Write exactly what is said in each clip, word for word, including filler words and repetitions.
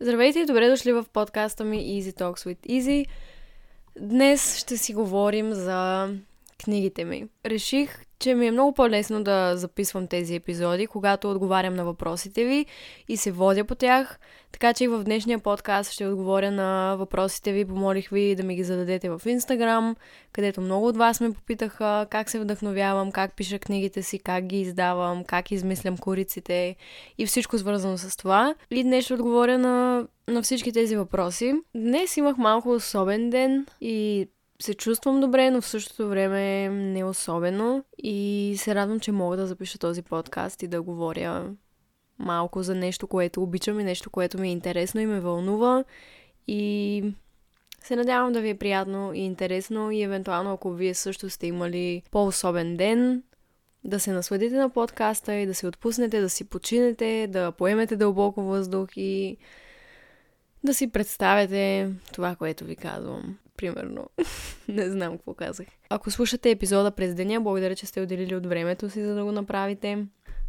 Здравейте и добре дошли в подкаста ми Easy Talks with Easy. Днес ще си говорим за книгите ми. Реших, че ми е много по-лесно да записвам тези епизоди, когато отговарям на въпросите ви и се водя по тях. Така че и в днешния подкаст ще отговоря на въпросите ви. Помолих ви да ми ги зададете в Инстаграм, където много от вас ме попитаха как се вдъхновявам, как пиша книгите си, как ги издавам, как измислям кориците и всичко свързано с това. И днес ще отговоря на, на всички тези въпроси. Днес имах малко особен ден и се чувствам добре, но в същото време не особено и се радвам, че мога да запиша този подкаст и да говоря малко за нещо, което обичам и нещо, което ми е интересно и ме вълнува, и се надявам да ви е приятно и интересно и евентуално ако вие също сте имали по-особен ден, да се насладите на подкаста и да се отпуснете, да си починете, да поемете дълбоко въздух и да си представяте това, което ви казвам. Примерно. Не знам какво казах. Ако слушате епизода през деня, благодаря, че сте отделили от времето си, за да го направите.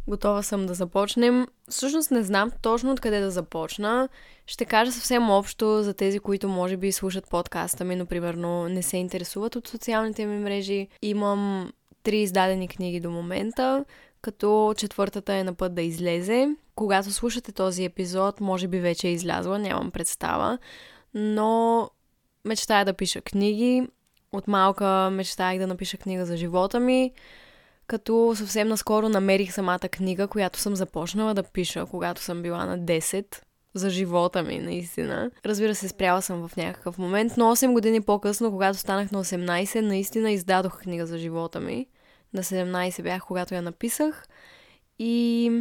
Готова съм да започнем. Всъщност не знам точно откъде да започна. Ще кажа съвсем общо за тези, които може би слушат подкаста ми, но примерно не се интересуват от социалните ми мрежи. Имам три издадени книги до момента, като четвъртата е на път да излезе. Когато слушате този епизод, може би вече е излязла, нямам представа, но мечтая да пиша книги. От малка мечтаях да напиша книга за живота ми, като съвсем наскоро намерих самата книга, която съм започнала да пиша, когато съм била на десет, за живота ми, наистина. Разбира се, спряла съм в някакъв момент, но осем години по-късно, когато станах на осемнайсет, наистина издадох книга за живота ми. На седемнайсет бях, когато я написах, и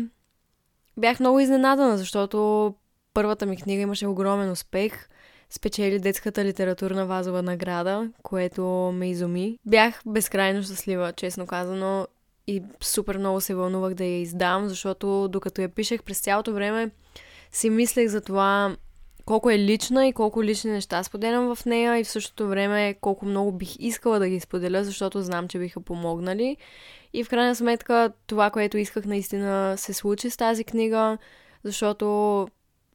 бях много изненадана, защото първата ми книга имаше огромен успех. Спечели детската литературна вазова награда, което ме изуми. Бях безкрайно щастлива, честно казано, и супер много се вълнувах да я издам, защото докато я пишех през цялото време си мислех за това колко е лична и колко лични неща споделям в нея и в същото време колко много бих искала да ги споделя, защото знам, че биха помогнали. И в крайна сметка това, което исках, наистина се случи с тази книга, защото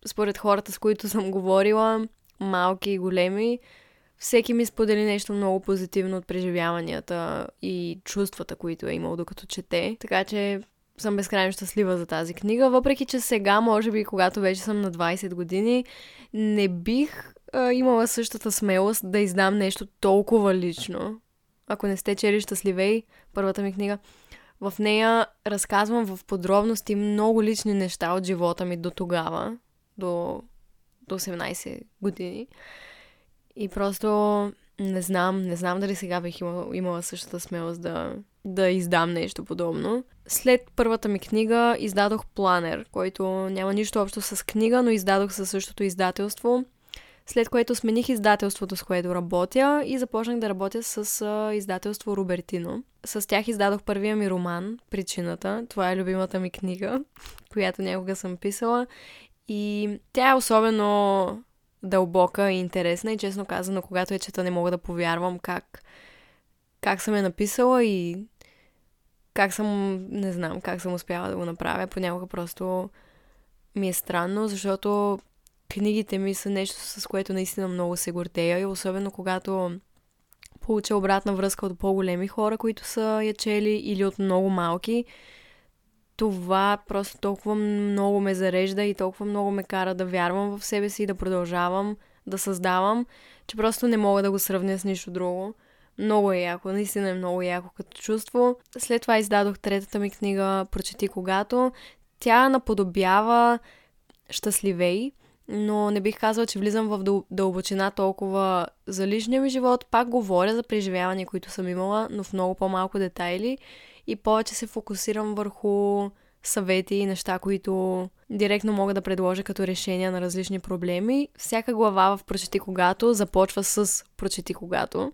според хората, с които съм говорила, малки и големи, всеки ми сподели нещо много позитивно от преживяванията и чувствата, които е имал докато чете. Така че съм безкрайно щастлива за тази книга, въпреки че сега, може би, когато вече съм на двайсет години, не бих а, имала същата смелост да издам нещо толкова лично. Ако не сте чели "Щастливей", първата ми книга, в нея разказвам в подробности много лични неща от живота ми до тогава, до до осемнайсет години. И просто не знам, не знам дали сега бих имала, имала същата смелост да, да издам нещо подобно. След първата ми книга издадох планер, който няма нищо общо с книга, но издадох със същото издателство, след което смених издателството, с което работя, и започнах да работя с издателство Рубертино. С тях издадох първия ми роман "Причината". Това е любимата ми книга, която някога съм писала. И тя е особено дълбока и интересна и, честно казано, когато я чета, не мога да повярвам как, как съм я написала и как съм, не знам, как съм успяла да го направя. Понякога просто ми е странно, защото книгите ми са нещо, с което наистина много се гордея, и особено когато получа обратна връзка от по-големи хора, които са я чели, или от много малки. Това просто толкова много ме зарежда и толкова много ме кара да вярвам в себе си и да продължавам да създавам, че просто не мога да го сравня с нищо друго. Много е яко, наистина е много яко като чувство. След това издадох третата ми книга "Прочети когато". Тя наподобява "Щастливей", но не бих казала, че влизам в дълбочина толкова за личния ми живот. Пак говоря за преживявания, които съм имала, но в много по-малко детайли. И повече се фокусирам върху съвети и неща, които директно мога да предложа като решения на различни проблеми. Всяка глава в "Прочети когато" започва с "Прочети когато"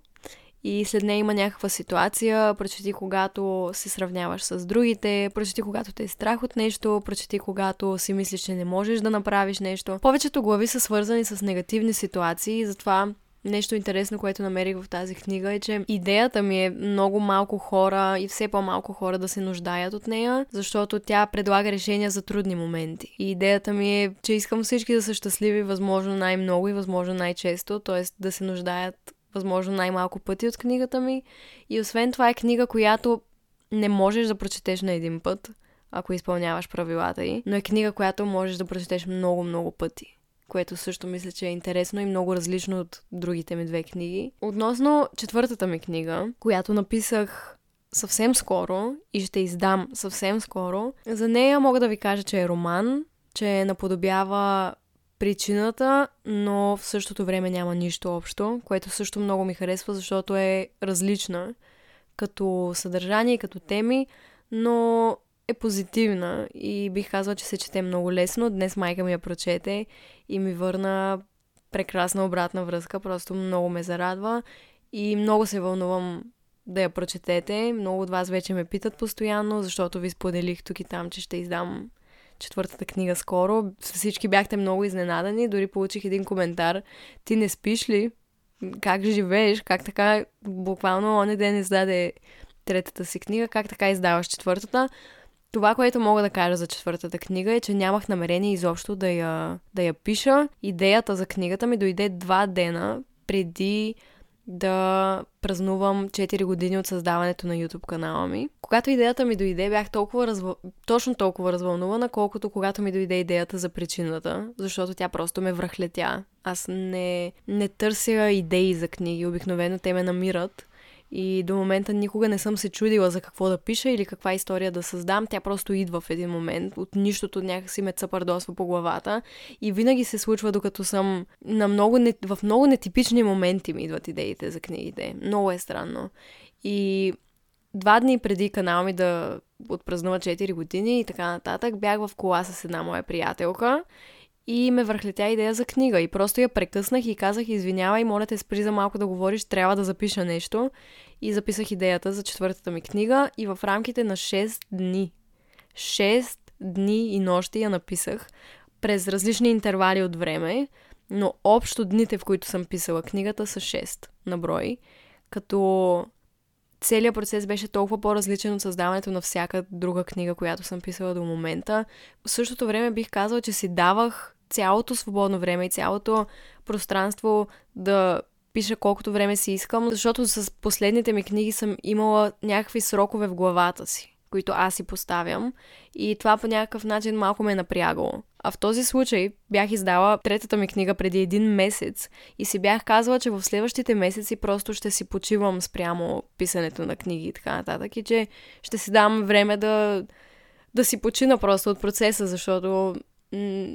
и след нея има някаква ситуация. Прочети когато се сравняваш с другите, прочети когато те е страх от нещо, прочети когато си мислиш, че не можеш да направиш нещо. Повечето глави са свързани с негативни ситуации, затова Нещо интересно, което намерих в тази книга е, че идеята ми е много малко хора и все по-малко хора да се нуждаят от нея, защото тя предлага решения за трудни моменти. И идеята ми е, че искам всички да са щастливи възможно най-много и възможно най-често, т.е. да се нуждаят възможно най-малко пъти от книгата ми. И освен това е книга, която не можеш да прочетеш на един път, ако изпълняваш правилата ѝ, но е книга, която можеш да прочетеш много-много пъти, което също мисля, че е интересно и много различно от другите ми две книги. Относно четвъртата ми книга, която написах съвсем скоро и ще издам съвсем скоро, за нея мога да ви кажа, че е роман, че наподобява причината, но в същото време няма нищо общо, което също много ми харесва, защото е различна като съдържание, като теми, но е позитивна и бих казала, че се чете много лесно. Днес майка ми я прочете и ми върна прекрасна обратна връзка. Просто много ме зарадва и много се вълнувам да я прочетете. Много от вас вече ме питат постоянно, защото ви споделих тук и там, че ще издам четвъртата книга скоро. Всички бяхте много изненадани. Дори получих един коментар. Ти не спиш ли? Как живееш? Как така? Буквално оня ден издаде третата си книга. Как така издаваш четвъртата? Това, което мога да кажа за четвъртата книга е, че нямах намерение изобщо да я, да я пиша. Идеята за книгата ми дойде два дена преди да празнувам четири години от създаването на YouTube канала ми. Когато идеята ми дойде, бях толкова развъл... точно толкова развълнувана, колкото когато ми дойде идеята за причината, защото тя просто ме връхлетя. Аз не, не търся идеи за книги, обикновено те ме намират. И до момента никога не съм се чудила за какво да пиша или каква история да създам. Тя просто идва в един момент. От нищото някакси ме цапардосва по главата. И винаги се случва, докато съм на много не... в много нетипични моменти ми идват идеите за книгите. Много е странно. И два дни преди канала ми да отпразнува четири години и така нататък, бях в кола с една моя приятелка и ме върхлетя идея за книга. И просто я прекъснах и казах: извинявай, моля те, спри за малко да говориш, трябва да запиша нещо. И записах идеята за четвъртата ми книга и в рамките на шест дни. шест дни и нощи я написах през различни интервали от време, но общо дните, в които съм писала книгата, са шест на брой. Като целият процес беше толкова по-различен от създаването на всяка друга книга, която съм писала до момента. В същото време бих казала, че си давах цялото свободно време и цялото пространство да пиша колкото време си искам, защото с последните ми книги съм имала някакви срокове в главата си, които аз си поставям, и това по някакъв начин малко ме е напрягало. А в този случай бях издала третата ми книга преди един месец и си бях казала, че в следващите месеци просто ще си почивам спрямо писането на книги и така нататък, и че ще си дам време да, да си почина просто от процеса, защото м-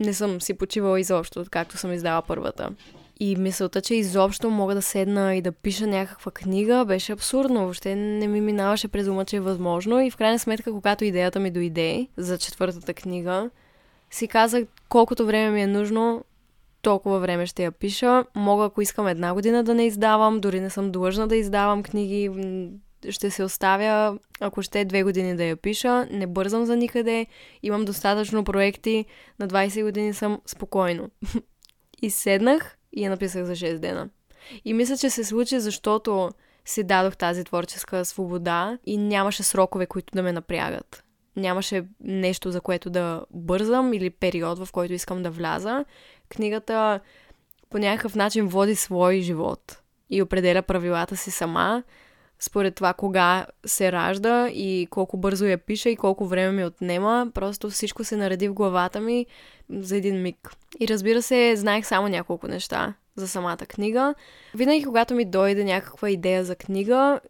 не съм си почивала изобщо, както съм издала първата. И мисълта, че изобщо мога да седна и да пиша някаква книга, беше абсурдно. Въобще не ми минаваше през ума, че е възможно. И в крайна сметка, когато идеята ми дойде за четвъртата книга, си казах: колкото време ми е нужно, толкова време ще я пиша. Мога, ако искам, една година да не издавам, дори не съм длъжна да издавам книги. Ще се оставя, ако ще, две години да я пиша. Не бързам за никъде. Имам достатъчно проекти. На двайсет години съм спокойно. И седнах и я написах за шест дена. И мисля, че се случи, защото си дадох тази творческа свобода и нямаше срокове, които да ме напрягат. Нямаше нещо, за което да бързам, или период, в който искам да вляза. Книгата по някакъв начин води свой живот и определя правилата си сама, според това кога се ражда и колко бързо я пиша и колко време ми отнема. Просто всичко се нареди в главата ми за един миг. И разбира се, знаех само няколко неща за самата книга. Винаги, когато ми дойде някаква идея за книга,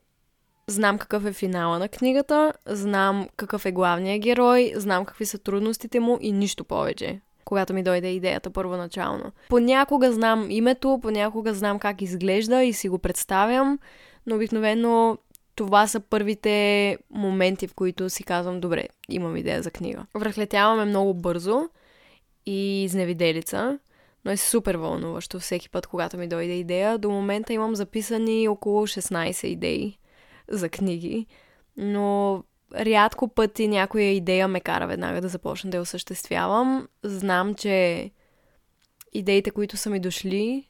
знам какъв е финала на книгата, знам какъв е главният герой, знам какви са трудностите му и нищо повече, когато ми дойде идеята първоначално. Понякога знам името, понякога знам как изглежда и си го представям, но обикновено това са първите моменти, в които си казвам: добре, имам идея за книга. Връхлетяваме много бързо и изневиделица, но е супер вълнуващо всеки път, когато ми дойде идея. До момента имам записани около шестнайсет идеи за книги, но рядко пъти някоя идея ме кара веднага да започна да я осъществявам. Знам, че идеите, които са ми дошли,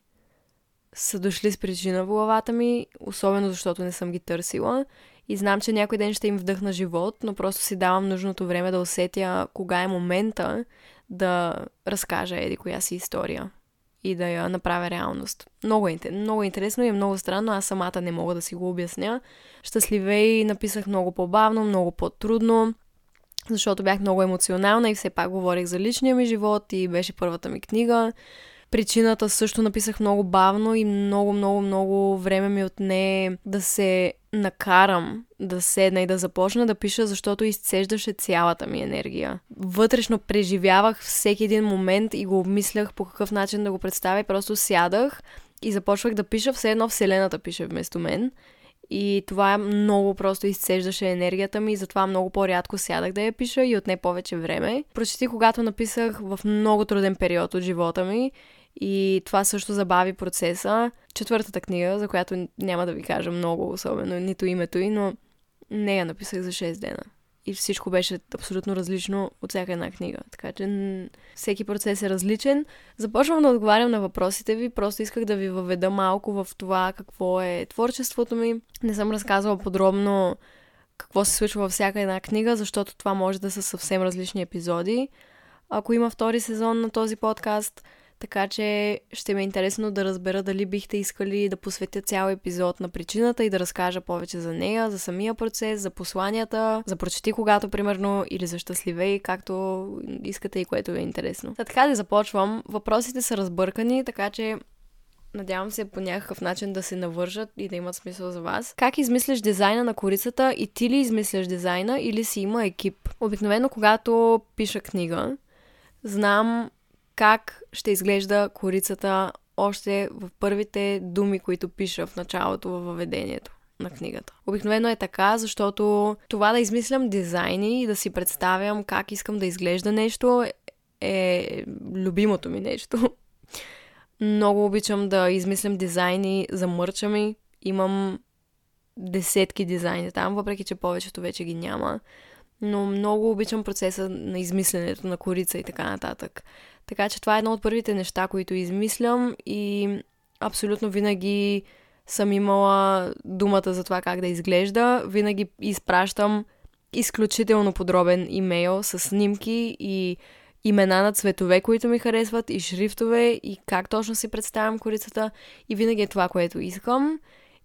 са дошли с причина в главата ми, особено защото не съм ги търсила. И знам, че някой ден ще им вдъхна живот, но просто си давам нужното време да усетя кога е момента да разкажа еди коя си история и да я направя реалност. Много е, много е интересно и е много странно, аз самата не мога да си го обясня. Щастливей написах много по-бавно, много по-трудно, защото бях много емоционална и все пак говорих за личния ми живот и беше първата ми книга. Причината също написах много бавно и много, много, много време ми отне да се накарам да седна и да започна да пиша, защото изцеждаше цялата ми енергия. Вътрешно преживявах всеки един момент и го обмислях по какъв начин да го представя. Просто сядах и започвах да пиша, все едно Вселената пише вместо мен. И това много просто изцеждаше енергията ми и затова много по-рядко сядах да я пиша и отне повече време. Прочети, когато написах в много труден период от живота ми и това също забави процеса. Четвъртата книга, за която няма да ви кажа много особено, нито името ѝ, но не я написах за шест дена. И всичко беше абсолютно различно от всяка една книга. Така че н- всеки процес е различен. Започвам да отговарям на въпросите ви. Просто исках да ви въведа малко в това какво е творчеството ми. Не съм разказвала подробно какво се случва във всяка една книга, защото това може да са съвсем различни епизоди. Ако има втори сезон на този подкаст, така че ще ми е интересно да разбера дали бихте искали да посветя цял епизод на причината и да разкажа повече за нея, за самия процес, за посланията, за прочети когато, примерно, или за щастливей, както искате и което ви е интересно. Та така да започвам. Въпросите са разбъркани, така че надявам се по някакъв начин да се навържат и да имат смисъл за вас. Как измисляш дизайна на корицата и ти ли измисляш дизайна или си има екип? Обикновено, когато пиша книга, знам как ще изглежда корицата още в първите думи, които пиша в началото във въведението на книгата. Обикновено е така, защото това да измислям дизайни и да си представям как искам да изглежда нещо е любимото ми нещо. Много обичам да измислям дизайни за мърча ми. Имам десетки дизайни там, въпреки че повечето вече ги няма. Но много обичам процеса на измисленето на корица и така нататък. Така че това е едно от първите неща, които измислям и абсолютно винаги съм имала думата за това как да изглежда. Винаги изпращам изключително подробен имейл с снимки и имена на цветове, които ми харесват, и шрифтове, и как точно си представям корицата. И винаги е това, което искам.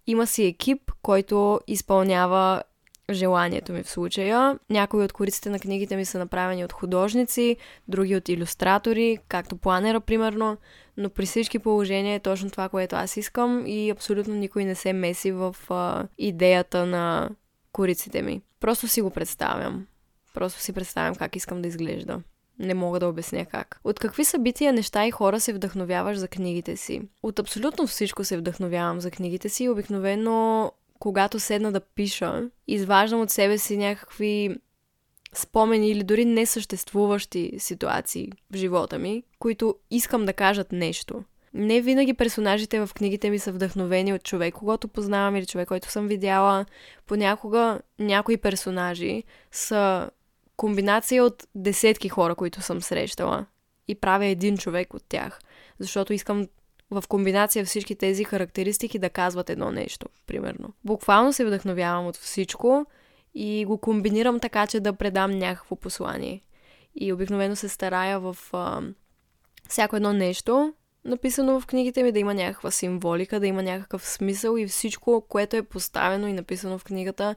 Има си екип, който изпълнява желанието ми в случая. Някои от кориците на книгите ми са направени от художници, други от илюстратори, както планера, примерно, но при всички положения е точно това, което аз искам и абсолютно никой не се меси в а, идеята на кориците ми. Просто си го представям. Просто си представям как искам да изглежда. Не мога да обясня как. От какви събития, неща и хора се вдъхновяваш за книгите си? От абсолютно всичко се вдъхновявам за книгите си и обикновено когато седна да пиша, изваждам от себе си някакви спомени или дори несъществуващи ситуации в живота ми, които искам да кажат нещо. Не винаги персонажите в книгите ми са вдъхновени от човек, когато познавам или човек, който съм видяла. Понякога някои персонажи са комбинация от десетки хора, които съм срещала и правя един човек от тях, защото искам в комбинация всички тези характеристики да казват едно нещо, примерно. Буквално се вдъхновявам от всичко и го комбинирам така, че да предам някакво послание. И обикновено се старая в а, всяко едно нещо, написано в книгите ми, да има някаква символика, да има някакъв смисъл и всичко, което е поставено и написано в книгата,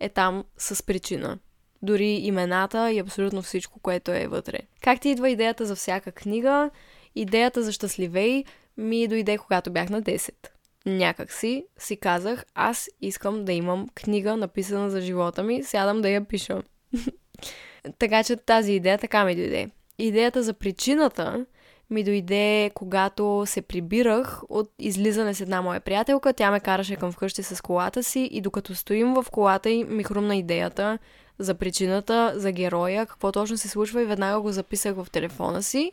е там с причина. Дори имената и абсолютно всичко, което е вътре. Как ти идва идеята за всяка книга? Идеята за щастливей ми дойде, когато бях на десет. Някак си си казах, аз искам да имам книга написана за живота ми, сядам да я пиша. Така че тази идея така ми дойде. Идеята за причината ми дойде, когато се прибирах от излизане с една моя приятелка. Тя ме караше към вкъщи с колата си и докато стоим в колата ѝ, ми хрумна идеята за причината, за героя, какво точно се случва и веднага го записах в телефона си.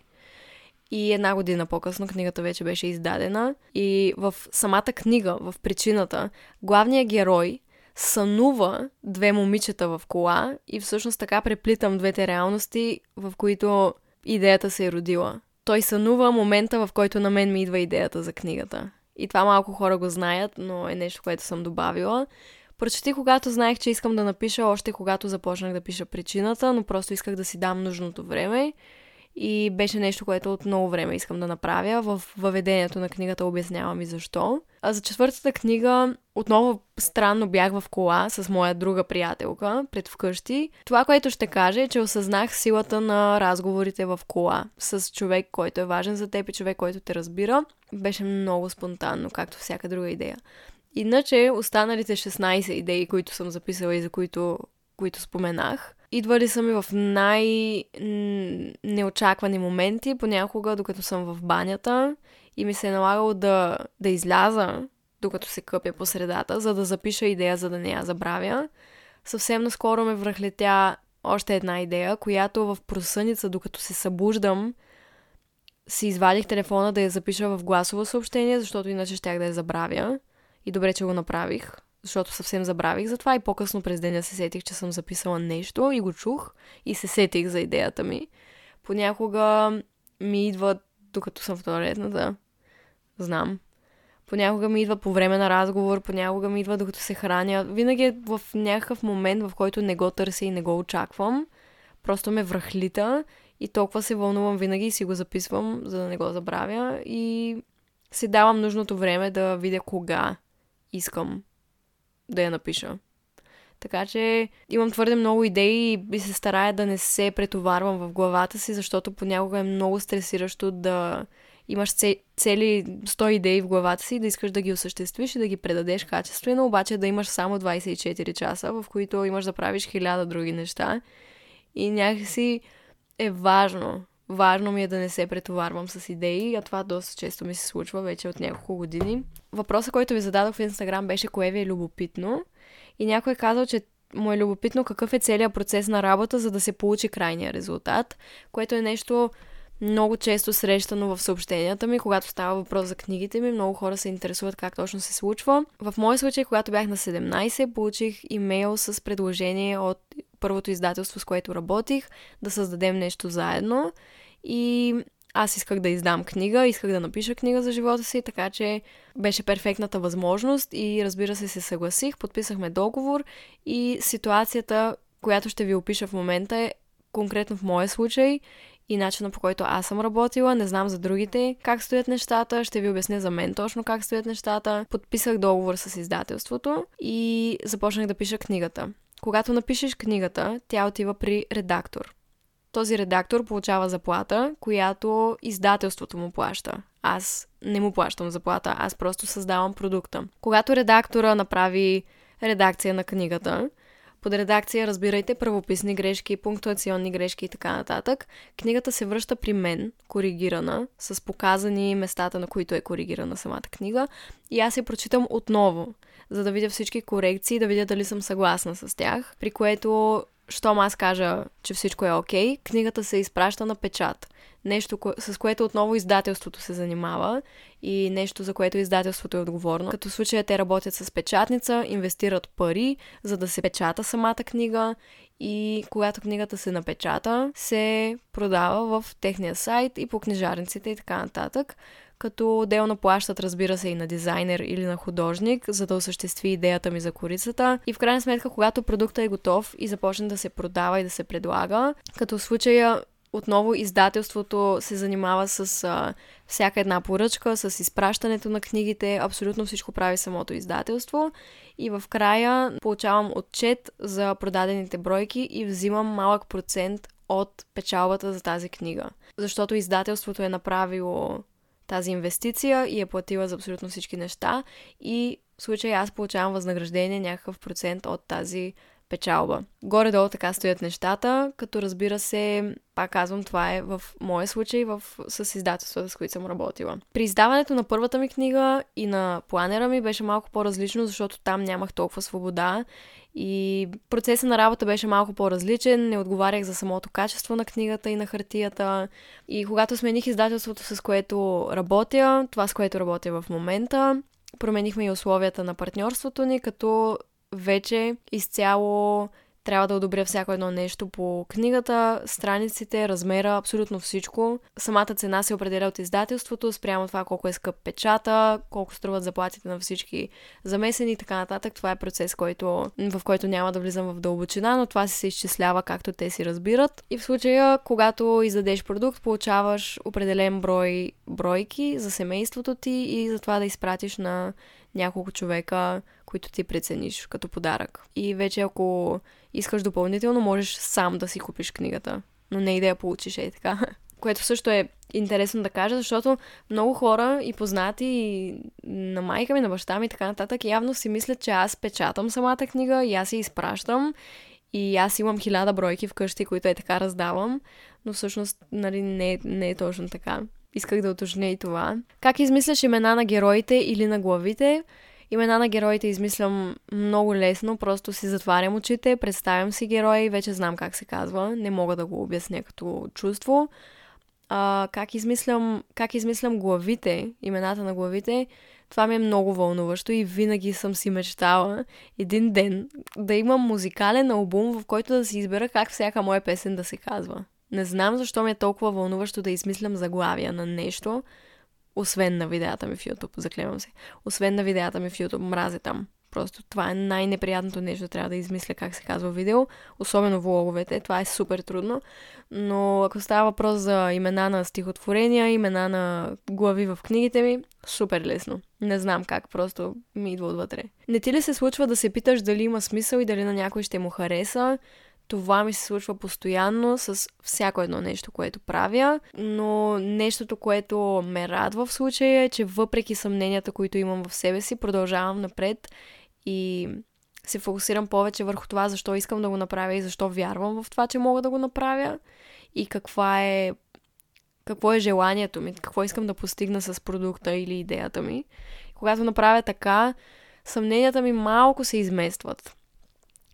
И една година по-късно книгата вече беше издадена и в самата книга, в причината, главният герой сънува две момичета в кола и всъщност така преплитам двете реалности, в които идеята се е родила. Той сънува момента, в който на мен ми идва идеята за книгата. И това малко хора го знаят, но е нещо, което съм добавила. Прочети, когато знаех, че искам да напиша, още когато започнах да пиша причината, но просто исках да си дам нужното време. И беше нещо, което от много време искам да направя. В въведението на книгата обяснявам и защо. А за четвъртата книга отново странно бях в кола с моя друга приятелка пред вкъщи. Това, което ще кажа, е, че осъзнах силата на разговорите в кола с човек, който е важен за теб и човек, който те разбира. Беше много спонтанно, както всяка друга идея. Иначе останалите шестнайсет идеи, които съм записала и за които, които споменах, идвали са ми в най-неочаквани моменти, понякога докато съм в банята и ми се е налагало да, да изляза, докато се къпя по средата, за да запиша идея, за да не я забравя. Съвсем наскоро ме връхлетя още една идея, която в просъница, докато се събуждам, си извадих телефона да я запиша в гласово съобщение, защото иначе щях да я забравя. И добре, че го направих, защото съвсем забравих за това и по-късно през деня се сетих, че съм записала нещо и го чух и се сетих за идеята ми. Понякога ми идва, докато съм в тоалетната, знам. Понякога ми идва по време на разговор, понякога ми идва докато се храня. Винаги е в някакъв момент, в който не го търся и не го очаквам. Просто ме връхлита и толкова се вълнувам винаги и си го записвам, за да не го забравя. И си давам нужното време да видя кога искам да я напиша. Така че имам твърде много идеи и се старая да не се претоварвам в главата си, защото понякога е много стресиращо да имаш цели сто идеи в главата си и да искаш да ги осъществиш и да ги предадеш качествено, обаче да имаш само двайсет и четири часа, в които имаш да правиш хиляда други неща. И някакси е важно. Важно ми е да не се претоварвам с идеи, а това доста често ми се случва вече от няколко години. Въпросът, който ви зададох в Инстаграм, беше кое ви е любопитно. И някой е казал, че му е любопитно какъв е целият процес на работа, за да се получи крайния резултат, което е нещо много често срещано в съобщенията ми. Когато става въпрос за книгите ми, много хора се интересуват как точно се случва. В моя случай, когато бях на седемнайсет, получих имейл с предложение от първото издателство, с което работих, да създадем нещо заедно. И аз исках да издам книга, исках да напиша книга за живота си, така че беше перфектната възможност и разбира се се съгласих, подписахме договор и ситуацията, която ще ви опиша в момента е конкретно в моя случай и начина по който аз съм работила, не знам за другите как стоят нещата, ще ви обясня за мен точно как стоят нещата. Подписах договор с издателството и започнах да пиша книгата. Когато напишеш книгата, тя отива при редактор. Този редактор получава заплата, която издателството му плаща. Аз не му плащам заплата, аз просто създавам продукта. Когато редактора направи редакция на книгата, под редакция разбирайте правописни грешки, пунктуационни грешки и така нататък, книгата се връща при мен, коригирана, с показани местата, на които е коригирана самата книга, и аз я прочитам отново, за да видя всички корекции, да видя дали съм съгласна с тях, при което, щом аз кажа, че всичко е окей, книгата се изпраща на печат. Нещо, с което отново издателството се занимава и нещо, за което издателството е отговорно. Като в случая те работят с печатница, инвестират пари, за да се печата самата книга и когато книгата се напечата, се продава в техния сайт и по книжарниците и така нататък. Като отделно плащат, разбира се, и на дизайнер или на художник, за да осъществи идеята ми за корицата. И в крайна сметка, когато продуктът е готов и започне да се продава и да се предлага, като в случая отново издателството се занимава с а, всяка една поръчка, с изпращането на книгите, абсолютно всичко прави самото издателство и в края получавам отчет за продадените бройки и взимам малък процент от печалбата за тази книга. Защото издателството е направило тази инвестиция и е платила за абсолютно всички неща и в случай аз получавам възнаграждение някакъв процент от тази печалба. Горе-долу така стоят нещата, като разбира се, пак казвам, това е в моя случай в, с издателствата, с които съм работила. При издаването на първата ми книга и на планера ми беше малко по-различно, защото там нямах толкова свобода и процесът на работа беше малко по-различен, не отговарях за самото качество на книгата и на хартията и когато смених издателството, с което работя, това с което работя в момента, променихме и условията на партньорството ни, като вече изцяло Трябва да одобря всяко едно нещо по книгата, страниците, размера, абсолютно всичко. Самата цена се определя от издателството, спрямо това колко е скъп печата, колко струват заплатите на всички замесени и така нататък. Това е процес, който, в който няма да влизам в дълбочина, но това се изчислява както те си разбират. И в случая, когато издадеш продукт, получаваш определен брой бройки за семейството ти и за това да изпратиш на няколко човека, които ти прецениш като подарък. И вече ако искаш допълнително, можеш сам да си купиш книгата, но не и да я получиш ей така. Което също е интересно да кажа, защото много хора и познати и на майка ми, на баща ми и така нататък явно си мислят, че аз печатам самата книга и аз я изпращам и аз имам хиляда бройки вкъщи, които е така раздавам, но всъщност нали, не, не е точно така. Исках да уточня и това. Как измисляш имена на героите или на главите? Имена на героите измислям много лесно, просто си затварям очите, представям си героя и вече знам как се казва. Не мога да го обясня като чувство. А, как измислям, как измислям главите, имената на главите, това ми е много вълнуващо и винаги съм си мечтала един ден да имам музикален албум, в който да си избера как всяка моя песен да се казва. Не знам защо ми е толкова вълнуващо да измислям заглавия на нещо, освен на видеята ми в YouTube, заклевам се. Освен на видеята ми в YouTube, мразя там. Просто това е най-неприятното нещо, трябва да измисля как се казва видео, особено влоговете, това е супер трудно. Но ако става въпрос за имена на стихотворения, имена на глави в книгите ми, супер лесно. Не знам как, просто ми идва отвътре. Не ти ли се случва да се питаш дали има смисъл и дали на някой ще му хареса? Това ми се случва постоянно с всяко едно нещо, което правя, но нещото, което ме радва в случая е, че въпреки съмненията, които имам в себе си, продължавам напред и се фокусирам повече върху това, защо искам да го направя и защо вярвам в това, че мога да го направя и каква е, какво е желанието ми, какво искам да постигна с продукта или идеята ми. Когато направя така, съмненията ми малко се изместват.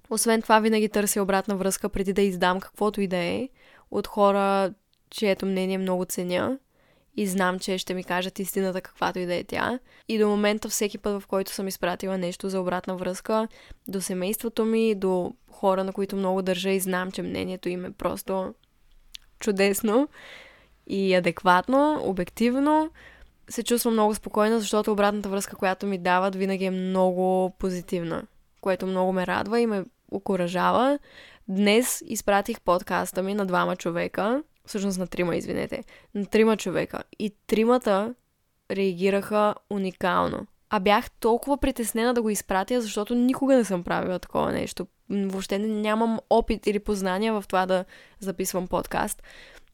Освен това, винаги търся обратна връзка преди да издам каквото и да е от хора, чието мнение много ценя и знам, че ще ми кажат истината каквато и да е тя. И до момента всеки път, в който съм изпратила нещо за обратна връзка до семейството ми, до хора, на които много държа и знам, че мнението им е просто чудесно и адекватно, обективно, се чувствам много спокойна, защото обратната връзка, която ми дават, винаги е много позитивна, което много ме радва и ме окуражава. Днес изпратих подкаста ми на двама човека, всъщност на трима, извинете, на трима човека. И тримата реагираха уникално. А бях толкова притеснена да го изпратя, защото никога не съм правила такова нещо. Въобще нямам опит или познания в това да записвам подкаст.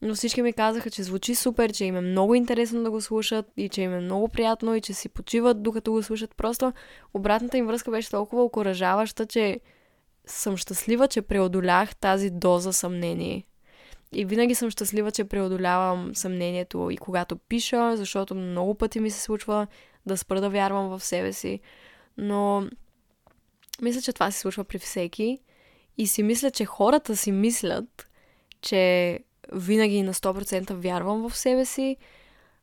Но всички ми казаха, че звучи супер, че им е много интересно да го слушат и че им е много приятно и че си почиват докато го слушат. Просто обратната им връзка беше толкова окуражаваща, че съм щастлива, че преодолях тази доза съмнение. И винаги съм щастлива, че преодолявам съмнението и когато пиша, защото много пъти ми се случва да спра да вярвам в себе си. Но мисля, че това се случва при всеки и си мисля, че хората си мислят, че винаги на сто процента вярвам в себе си.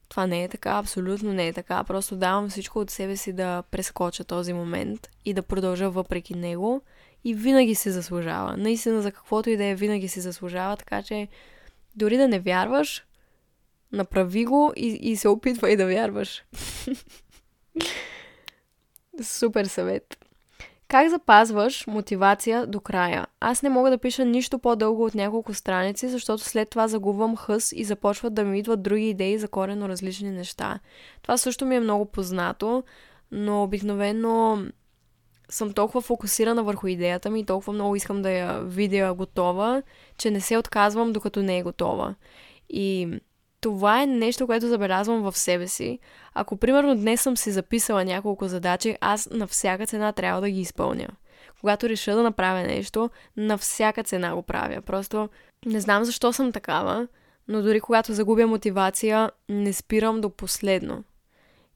Това не е така, абсолютно не е така. Просто давам всичко от себе си да прескоча този момент и да продължа въпреки него. И винаги се заслужава. Наистина за каквото и да е, винаги се заслужава. Така че дори да не вярваш, направи го и, и се опитвай да вярваш. Супер съвет! Как запазваш мотивация до края? Аз не мога да пиша нищо по-дълго от няколко страници, защото след това загубвам хъс и започват да ми идват други идеи за коренно различни неща. Това също ми е много познато, но обикновено съм толкова фокусирана върху идеята ми и толкова много искам да я видя готова, че не се отказвам докато не е готова. И това е нещо, което забелязвам в себе си. Ако, примерно, днес съм си записала няколко задачи, аз на всяка цена трябва да ги изпълня. Когато реша да направя нещо, на всяка цена го правя. Просто не знам защо съм такава, но дори когато загубя мотивация, не спирам до последно.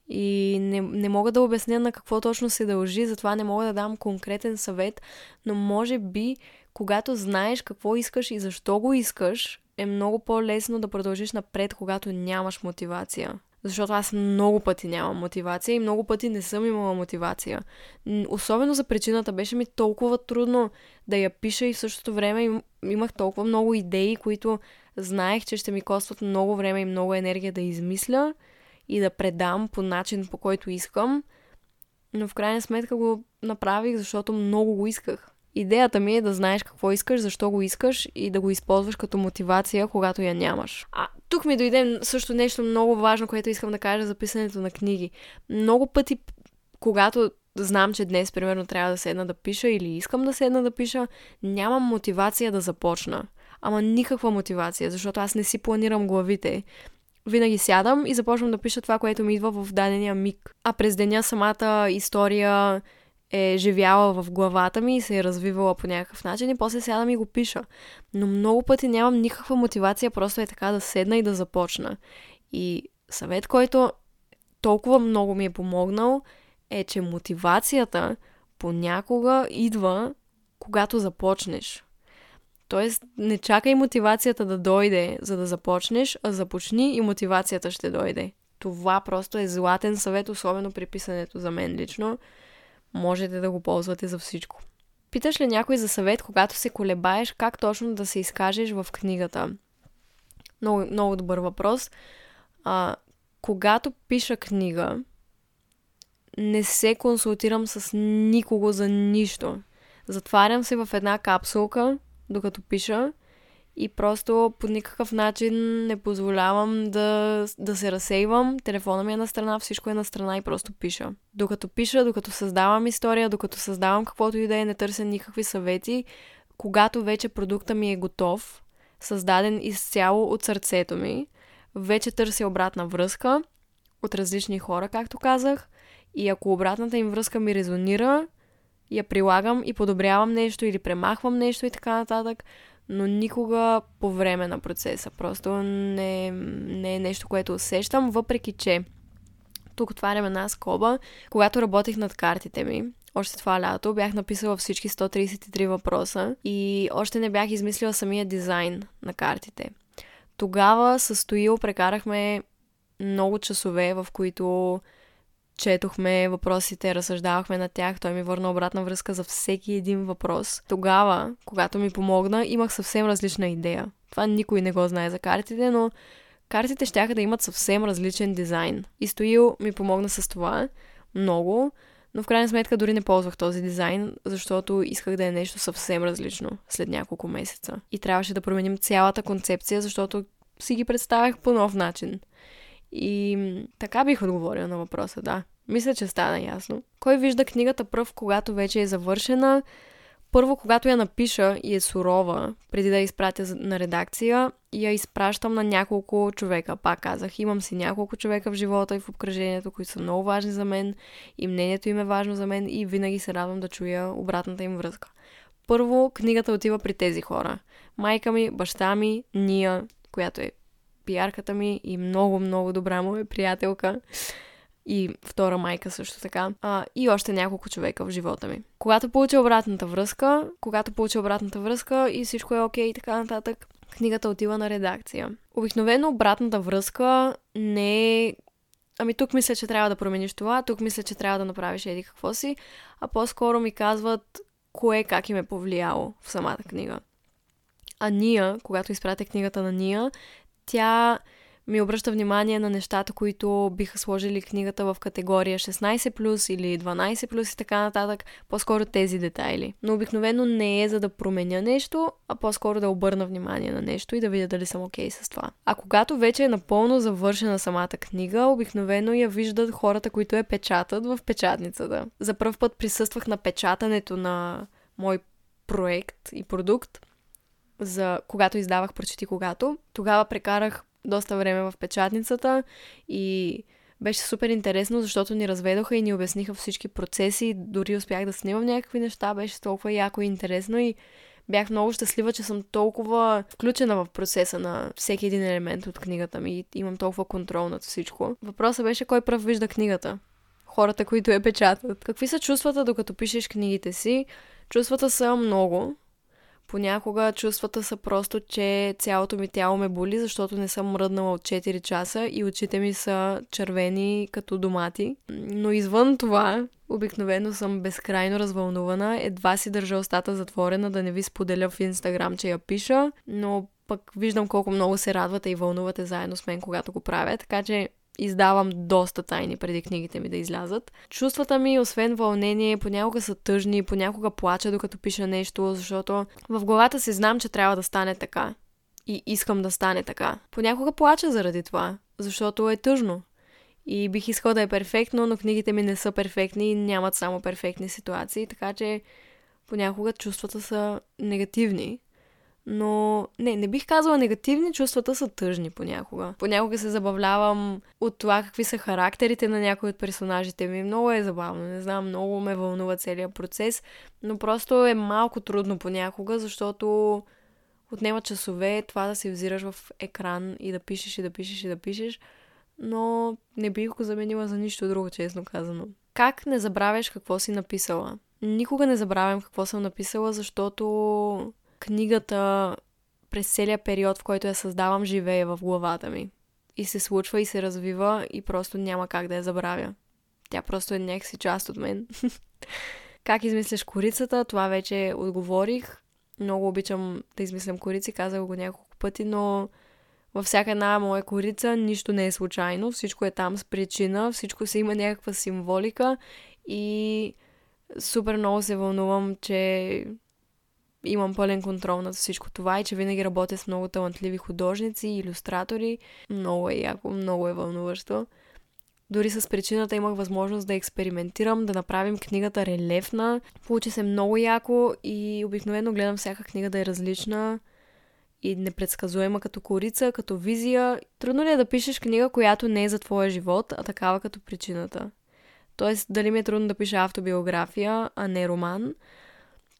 И не, не мога да обясня на какво точно се дължи, затова не мога да дам конкретен съвет, но може би, когато знаеш какво искаш и защо го искаш, е много по-лесно да продължиш напред, когато нямаш мотивация. Защото аз много пъти нямам мотивация и много пъти не съм имала мотивация. Особено за причината беше ми толкова трудно да я пиша и в същото време имах толкова много идеи, които знаех, че ще ми костват много време и много енергия да измисля и да предам по начин, по който искам. Но в крайна сметка го направих, защото много го исках. Идеята ми е да знаеш какво искаш, защо го искаш и да го използваш като мотивация, когато я нямаш. А тук ми дойде също нещо много важно, което искам да кажа за писането на книги. Много пъти, когато знам, че днес, примерно, трябва да седна да пиша или искам да седна да пиша, нямам мотивация да започна. Ама никаква мотивация, защото аз не си планирам главите. Винаги сядам и започвам да пиша това, което ми идва в дадения миг. А през деня самата история е живяла в главата ми и се е развивала по някакъв начин и после сядам и го пиша. Но много пъти нямам никаква мотивация, просто е така да седна и да започна. И съвет, който толкова много ми е помогнал, е, че мотивацията понякога идва, когато започнеш. Тоест, не чакай мотивацията да дойде, за да започнеш, а започни и мотивацията ще дойде. Това просто е златен съвет, особено при писането за мен лично. Можете да го ползвате за всичко. Питаш ли някой за съвет, когато се колебаеш, как точно да се изкажеш в книгата? Много, много добър въпрос. А, когато пиша книга, не се консултирам с никого за нищо. Затварям се в една капсулка, докато пиша, и просто по никакъв начин не позволявам да, да се разсейвам. Телефона ми е на страна, всичко е на страна и просто пиша. Докато пиша, докато създавам история, докато създавам каквото и да е, не търся никакви съвети. Когато вече продукта ми е готов, създаден изцяло от сърцето ми, вече търся обратна връзка от различни хора, както казах, и ако обратната им връзка ми резонира, я прилагам и подобрявам нещо или премахвам нещо и така нататък. Но никога по време на процеса. Просто не, не е нещо, което усещам, въпреки че тук отварям една скоба. Когато работих над картите ми, още това лято, бях написала всички сто тридесет и три въпроса и още не бях измислила самия дизайн на картите. Тогава с Тоил прекарахме много часове, в които четохме въпросите, разсъждавахме на тях, той ми върна обратна връзка за всеки един въпрос. Тогава, когато ми помогна, имах съвсем различна идея. Това никой не го знае за картите, но картите щяха да имат съвсем различен дизайн. И Стоил ми помогна с това много, но в крайна сметка дори не ползвах този дизайн, защото исках да е нещо съвсем различно след няколко месеца. И трябваше да променим цялата концепция, защото си ги представях по нов начин. И така бих отговорила на въпроса, да. Мисля, че стана ясно. Кой вижда книгата пръв, когато вече е завършена? Първо, когато я напиша и е сурова, преди да я изпратя на редакция, я изпращам на няколко човека. Пак казах, имам си няколко човека в живота и в обкръжението, които са много важни за мен, и мнението им е важно за мен, и винаги се радвам да чуя обратната им връзка. Първо, книгата отива при тези хора. Майка ми, баща ми, Ния, която е пиарката ми и много-много добра моя приятелка и втора майка също така, а, и още няколко човека в живота ми. Когато получа обратната връзка, когато получа обратната връзка и всичко е окей и така нататък, книгата отива на редакция. Обикновено обратната връзка не е ами тук мисля, че трябва да промениш това, тук мисля, че трябва да направиш еди какво си, а по-скоро ми казват кое как им е повлияло в самата книга. А Ния, когато изпратя книгата на Ния, тя ми обръща внимание на нещата, които биха сложили книгата в категория шестнайсет плюс или дванайсет плюс и така нататък, по-скоро тези детайли. Но обикновено не е за да променя нещо, а по-скоро да обърна внимание на нещо и да видя дали съм окей с това. А когато вече е напълно завършена самата книга, обикновено я виждат хората, които я печатат в печатницата. За пръв път присъствах на печатането на мой проект и продукт, за когато издавах Прочети когато. Тогава прекарах доста време в печатницата и беше супер интересно, защото ни разведоха и ни обясниха всички процеси, дори успях да снимам някакви неща, беше толкова яко и интересно и бях много щастлива, че съм толкова включена в процеса на всеки един елемент от книгата ми и имам толкова контрол над всичко. Въпросът беше кой пръв вижда книгата? Хората, които я печатат. Какви са чувствата, докато пишеш книгите си? Чувствата са много. Понякога чувствата са просто, че цялото ми тяло ме боли, защото не съм мръднала от четири часа и очите ми са червени като домати. Но извън това, обикновено съм безкрайно развълнувана. Едва си държа устата затворена да не ви споделя в Инстаграм, че я пиша, но пък виждам колко много се радвате и вълнувате заедно с мен, когато го правя, така че издавам доста тайни преди книгите ми да излязат. Чувствата ми, освен вълнение, понякога са тъжни, понякога плача докато пиша нещо, защото в главата си знам, че трябва да стане така. И искам да стане така. Понякога плача заради това, защото е тъжно. И бих искала да е перфектно, но книгите ми не са перфектни и нямат само перфектни ситуации, така че понякога чувствата са негативни. Но не, не бих казала негативни, чувствата са тъжни понякога. Понякога се забавлявам от това какви са характерите на някои от персонажите ми. Много е забавно, не знам, много ме вълнува целият процес, но просто е малко трудно понякога, защото отнема часове това да се взираш в екран и да пишеш и да пишеш и да пишеш, но не бих го заменила за нищо друго, честно казано. Как не забравяш какво си написала? Никога не забравям какво съм написала, защото книгата през целия период, в който я създавам, живее в главата ми. И се случва и се развива и просто няма как да я забравя. Тя просто е някакси част от мен. Как измисляш корицата? Това вече отговорих. Много обичам да измислям корици, казах го няколко пъти, но във всяка една моя корица нищо не е случайно. Всичко е там с причина, всичко си има някаква символика и супер много се вълнувам, че имам пълен контрол над всичко това и че винаги работя с много талантливи художници и илюстратори. Много е яко, много е вълнуващо. Дори с причината имах възможност да експериментирам, да направим книгата релефна. Получи се много яко и обикновено гледам всяка книга да е различна и непредсказуема като корица, като визия. Трудно ли е да пишеш книга, която не е за твоя живот, а такава като причината? Тоест, дали ми е трудно да пиша автобиография, а не роман?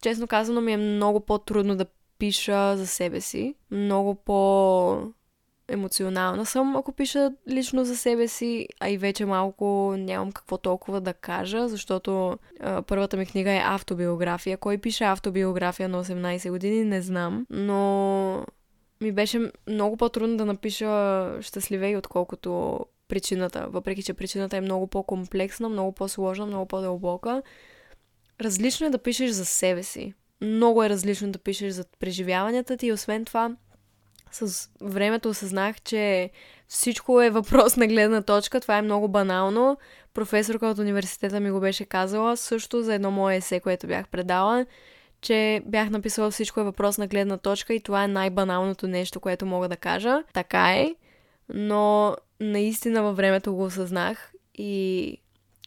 Честно казано, ми е много по-трудно да пиша за себе си. Много по-емоционална съм, ако пиша лично за себе си, а и вече малко нямам какво толкова да кажа, защото а, първата ми книга е автобиография. Кой пише автобиография на осемнайсет години, не знам. Но ми беше много по-трудно да напиша Щастливей, отколкото причината. Въпреки че причината е много по-комплексна, много по-сложна, много по-дълбока. Различно е да пишеш за себе си. Много е различно да пишеш за преживяванията ти. И освен това, с времето осъзнах, че всичко е въпрос на гледна точка. Това е много банално. Професорка от университета ми го беше казала също за едно мое есе, което бях предала, че бях написала всичко е въпрос на гледна точка и това е най-баналното нещо, което мога да кажа. Така е. Но наистина във времето го осъзнах и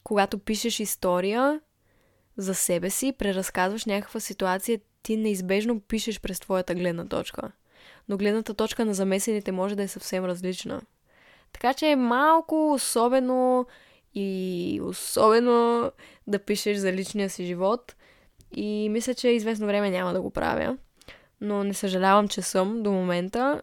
когато пишеш история за себе си, преразказваш някаква ситуация, ти неизбежно пишеш през твоята гледна точка. Но гледната точка на замесените може да е съвсем различна. Така че е малко особено и особено да пишеш за личния си живот и мисля, че известно време няма да го правя. Но не съжалявам, че съм до момента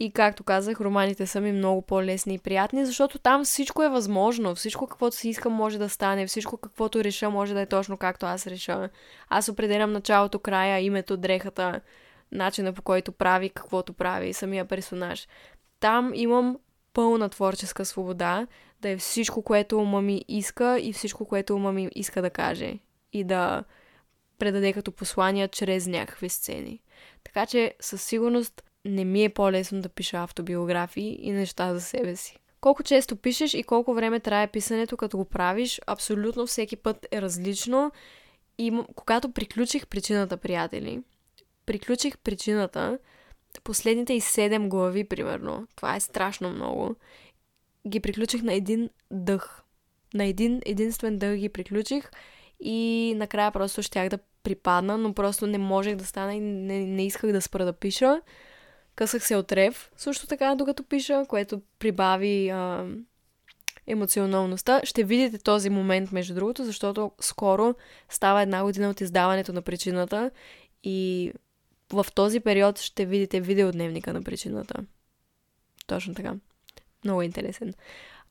и както казах, романите са ми много по-лесни и приятни, защото там всичко е възможно. Всичко каквото си искам може да стане, всичко каквото реша може да е точно както аз реша. Аз определям началото, края, името, дрехата, начина по който прави, каквото прави самия персонаж. Там имам пълна творческа свобода да е всичко, което ума ми иска и всичко, което ума ми иска да каже и да предаде като послания чрез някакви сцени. Така че със сигурност не ми е по-лесно да пиша автобиографии и неща за себе си. Колко често пишеш и колко време трае писането, като го правиш, абсолютно всеки път е различно. И когато приключих причината, приятели, приключих причината, последните и седем глави, примерно, това е страшно много, ги приключих на един дъх. На един единствен дъх ги приключих и накрая просто щях да припадна, но просто не можех да стана и не, не исках да спра да пиша. Късах се от рев, също така, докато пиша, което прибави а, емоционалността. Ще видите този момент, между другото, защото скоро става една година от издаването на причината и в този период ще видите видеодневника на причината. Точно така. Много интересен.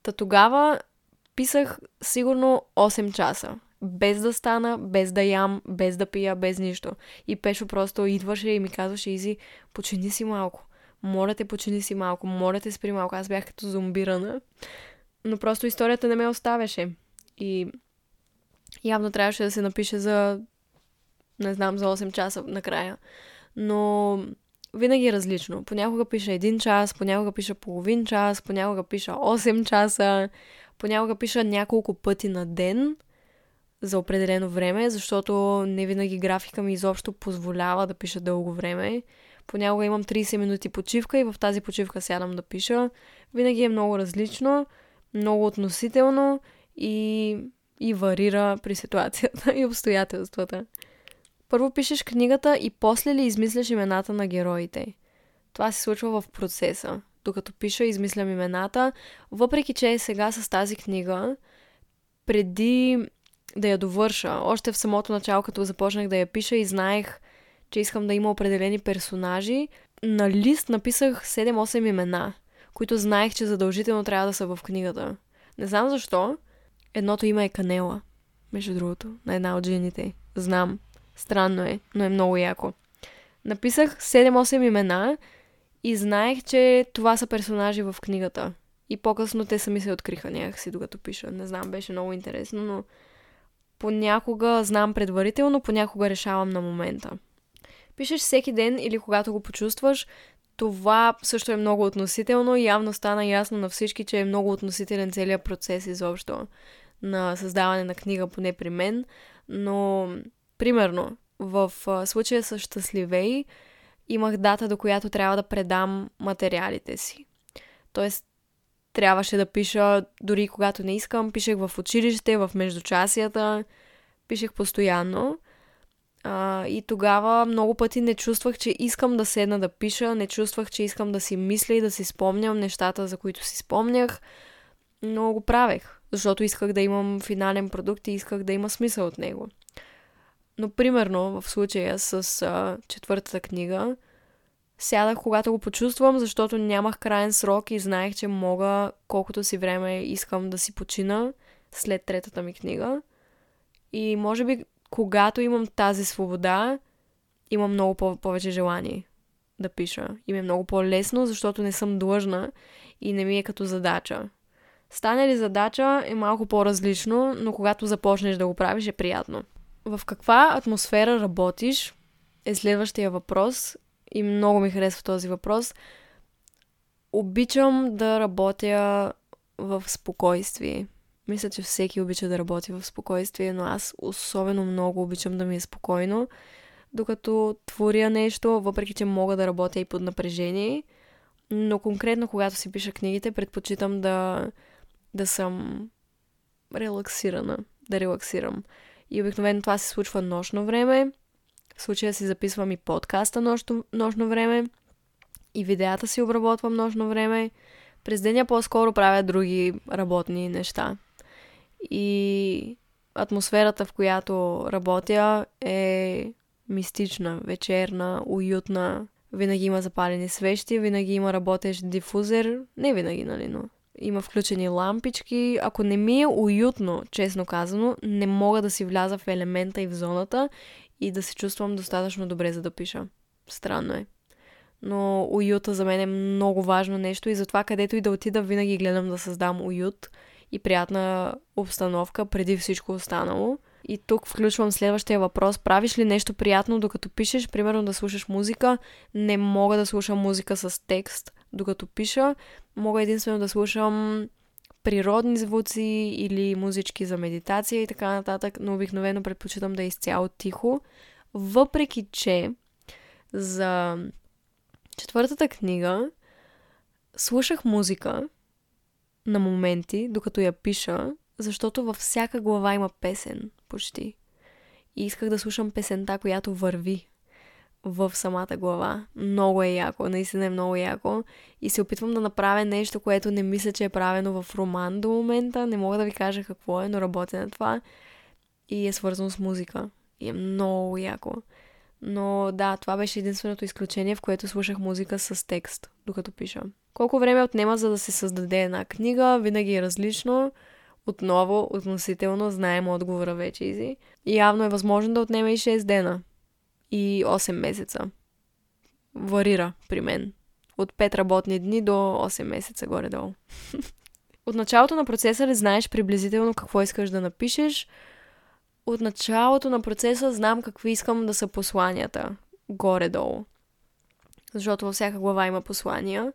Та тогава писах сигурно осем часа. без да стана, без да ям, без да пия, без нищо. И Пешо просто идваше и ми казваше: Изи, почини си малко. Моля те, почини си малко. Моля те, спри малко. Аз бях като зомбирана. Но просто историята не ме оставяше. И явно трябваше да се напише за, не знам, за осем часа накрая. Но винаги е различно. Понякога пиша един час, понякога пиша половин час, понякога пиша осем часа, понякога пиша няколко пъти на ден за определено време, защото не винаги графика ми изобщо позволява да пиша дълго време. Понякога имам трийсет минути почивка и в тази почивка сядам да пиша. Винаги е много различно, много относително и, и варира при ситуацията и обстоятелствата. Първо пишеш книгата и после ли измисляш имената на героите? Това се случва в процеса. Докато пиша, измислям имената. Въпреки че сега с тази книга, преди да я довърша, още в самото начало, като започнах да я пиша и знаех, че искам да има определени персонажи, на лист написах седем-осем имена, които знаех, че задължително трябва да са в книгата. Не знам защо. Едното име е Канела, между другото, на една от жените. Знам. Странно е, но е много яко. Написах седем-осем имена и знаех, че това са персонажи в книгата. И по-късно те сами се откриха някакси, докато пиша. Не знам, беше много интересно, но понякога знам предварително, понякога решавам на момента. Пишеш всеки ден или когато го почувстваш, това също е много относително. Явно стана ясно на всички, че е много относителен целият процес изобщо на създаване на книга, поне при мен. Но примерно, в случая с Щастливей имах дата, до която трябва да предам материалите си. Тоест, трябваше да пиша дори когато не искам. Пишех в училище, в междучасията. Пишех постоянно. А, и тогава много пъти не чувствах, че искам да седна да пиша. Не чувствах, че искам да си мисля и да си спомням нещата, за които си спомнях. Но го правех, защото исках да имам финален продукт и исках да има смисъл от него. Но, примерно, в случая с а, четвъртата книга, сядах когато го почувствам, защото нямах краен срок и знаех, че мога колкото си време искам да си почина след третата ми книга. И може би, когато имам тази свобода, имам много по- повече желание да пиша. И ми е много по-лесно, защото не съм длъжна и не ми е като задача. Стане ли задача е малко по-различно, но когато започнеш да го правиш е приятно. В каква атмосфера работиш е следващия въпрос и много ми харесва този въпрос. Обичам да работя в спокойствие. Мисля, че всеки обича да работи в спокойствие, но аз особено много обичам да ми е спокойно. Докато творя нещо, въпреки че мога да работя и под напрежение, но конкретно когато си пиша книгите, предпочитам да, да съм релаксирана, да релаксирам. И обикновено това се случва нощно време. В случая си записвам и подкаста нощно, нощно време. И видеята си обработвам нощно време. През деня по-скоро правя други работни неща. И атмосферата, в която работя, е мистична, вечерна, уютна. Винаги има запалени свещи, винаги има работещ дифузер. Не винаги, нали, но има включени лампички. Ако не ми е уютно, честно казано, не мога да си вляза в елемента и в зоната и да се чувствам достатъчно добре, за да пиша. Странно е. Но уюта за мен е много важно нещо и затова където и да отида, винаги гледам да създам уют и приятна обстановка преди всичко останало. И тук включвам следващия въпрос. Правиш ли нещо приятно докато пишеш? Примерно да слушаш музика. Не мога да слушам музика с текст докато пиша. Мога единствено да слушам природни звуци или музички за медитация и така нататък, но обикновено предпочитам да е изцяло тихо. Въпреки че за четвъртата книга слушах музика на моменти, докато я пиша, защото във всяка глава има песен почти. И исках да слушам песента, която върви в самата глава. Много е яко, наистина е много яко. И се опитвам да направя нещо, което не мисля, че е правено в роман до момента. Не мога да ви кажа какво е, но работя на това. И е свързано с музика. И е много яко. Но да, това беше единственото изключение, в което слушах музика с текст, докато пиша. Колко време отнема за да се създаде една книга, винаги е различно. Отново, относително, знаем отговора вече, Изи. Явно е възможно да отнеме и шест дена. И осем месеца. Варира при мен. От пет работни дни до осем месеца горе-долу. От началото на процеса ли знаеш приблизително какво искаш да напишеш? От началото на процеса знам какви искам да са посланията. Горе-долу. Защото във всяка глава има послания.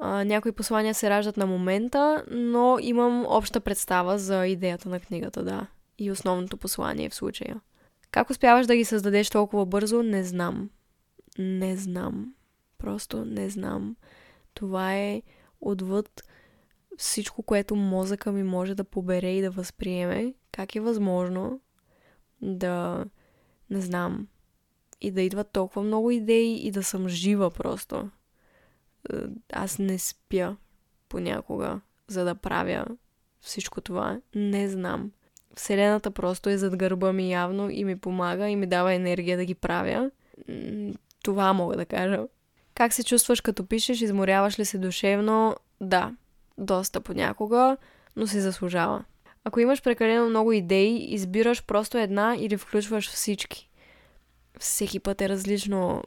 А, някои послания се раждат на момента, но имам обща представа за идеята на книгата, да. И основното послание в случая. Как успяваш да ги създадеш толкова бързо? Не знам. Не знам. Просто не знам. Това е отвъд всичко, което мозъка ми може да побере и да възприеме. Как е възможно да... Не знам. И да идват толкова много идеи и да съм жива просто. Аз не спя понякога, за да правя всичко това. Не знам. Вселената просто е зад гърба ми явно и ми помага и ми дава енергия да ги правя. Това мога да кажа. Как се чувстваш като пишеш? Изморяваш ли се душевно? Да, доста понякога, но се заслужава. Ако имаш прекалено много идеи, избираш просто една или включваш всички. Всеки път е различно.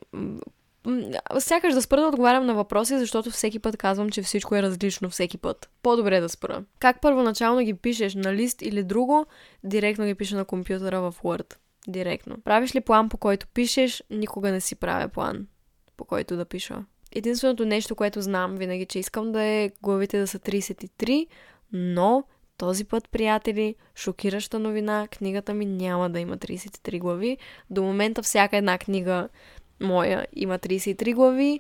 Сякаш да спра да отговарям на въпроси, защото всеки път казвам, че всичко е различно всеки път. По-добре да спра. Как първоначално ги пишеш? На лист или друго? Директно ги пиша на компютъра в Word. Директно. Правиш ли план, по който пишеш? Никога не си правя план, по който да пиша. Единственото нещо, което знам винаги, че искам да е главите да са трийсет и три, но този път, приятели, шокираща новина, книгата ми няма да има трийсет и три глави. До момента всяка една книга моя има трийсет и три глави,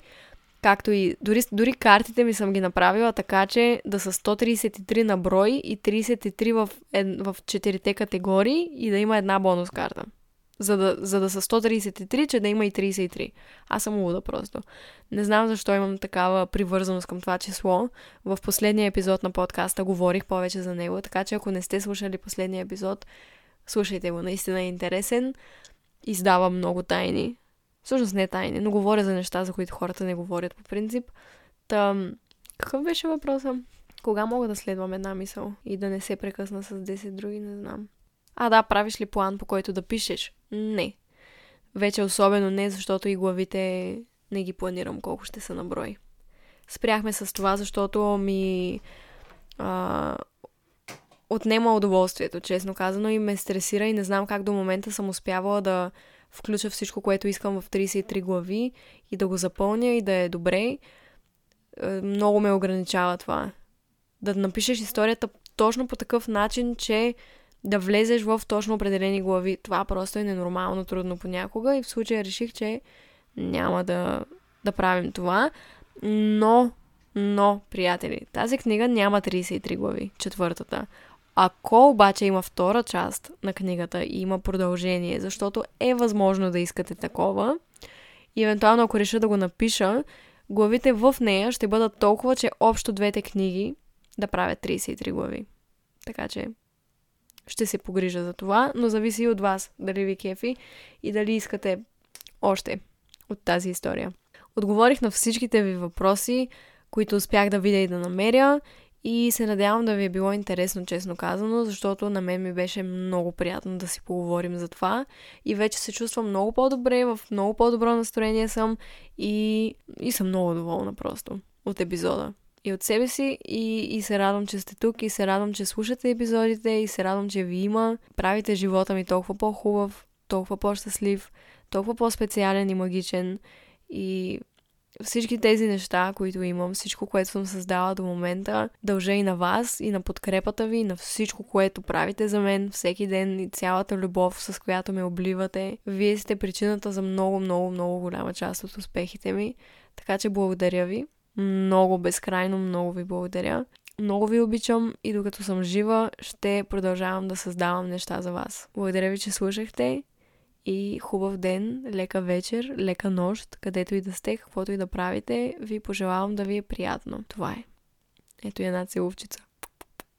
както и дори, дори картите ми съм ги направила, така че да са сто трийсет и три на брой и трийсет и три в, в четирите категории и да има една бонус карта. За да, за да са сто трийсет и три, че да има и трийсет и три. Аз съм луда просто. Не знам защо имам такава привързаност към това число. В последния епизод на подкаста говорих повече за него, така че ако не сте слушали последния епизод, слушайте го, наистина е интересен. Издава много тайни. Всъщност не е тайни, но говоря за неща, за които хората не говорят по принцип. Та, какъв беше въпросът? Кога мога да следвам една мисъл и да не се прекъсна с десет други, не знам. А да, правиш ли план, по който да пишеш? Не. Вече особено не, защото и главите не ги планирам колко ще са на брой. Спряхме с това, защото ми а, отнема удоволствието, честно казано, и ме стресира и не знам как до момента съм успявала да включа всичко, което искам в трийсет и три глави и да го запълня и да е добре. Много ме ограничава това. Да напишеш историята точно по такъв начин, че да влезеш в точно определени глави. Това просто е ненормално трудно понякога и в случая реших, че няма да, да правим това. Но, но, приятели, тази книга няма трийсет и три глави, четвъртата. Ако обаче има втора част на книгата и има продължение, защото е възможно да искате такова, и евентуално ако реша да го напиша, главите в нея ще бъдат толкова, че общо двете книги да правят трийсет и три глави. Така че ще се погрижа за това, но зависи и от вас, дали ви кефи и дали искате още от тази история. Отговорих на всичките ви въпроси, които успях да видя и да намеря, и се надявам да ви е било интересно, честно казано, защото на мен ми беше много приятно да си поговорим за това. И вече се чувствам много по-добре, в много по-добро настроение съм и, и съм много доволна просто от епизода. И от себе си, и, и се радвам, че сте тук, и се радвам, че слушате епизодите, и се радвам, че ви има. Правите живота ми толкова по-хубав, толкова по-щастлив, толкова по-специален и магичен. И всички тези неща, които имам, всичко, което съм създала до момента, дължа и на вас, и на подкрепата ви, и на всичко, което правите за мен всеки ден, и цялата любов, с която ме обливате. Вие сте причината за много, много, много голяма част от успехите ми. Така че благодаря ви. Много, безкрайно много ви благодаря. Много ви обичам и докато съм жива, ще продължавам да създавам неща за вас. Благодаря ви, че слушахте и хубав ден, лека вечер, лека нощ, където и да сте, каквото и да правите, ви пожелавам да ви е приятно. Това е. Ето и една целувчица.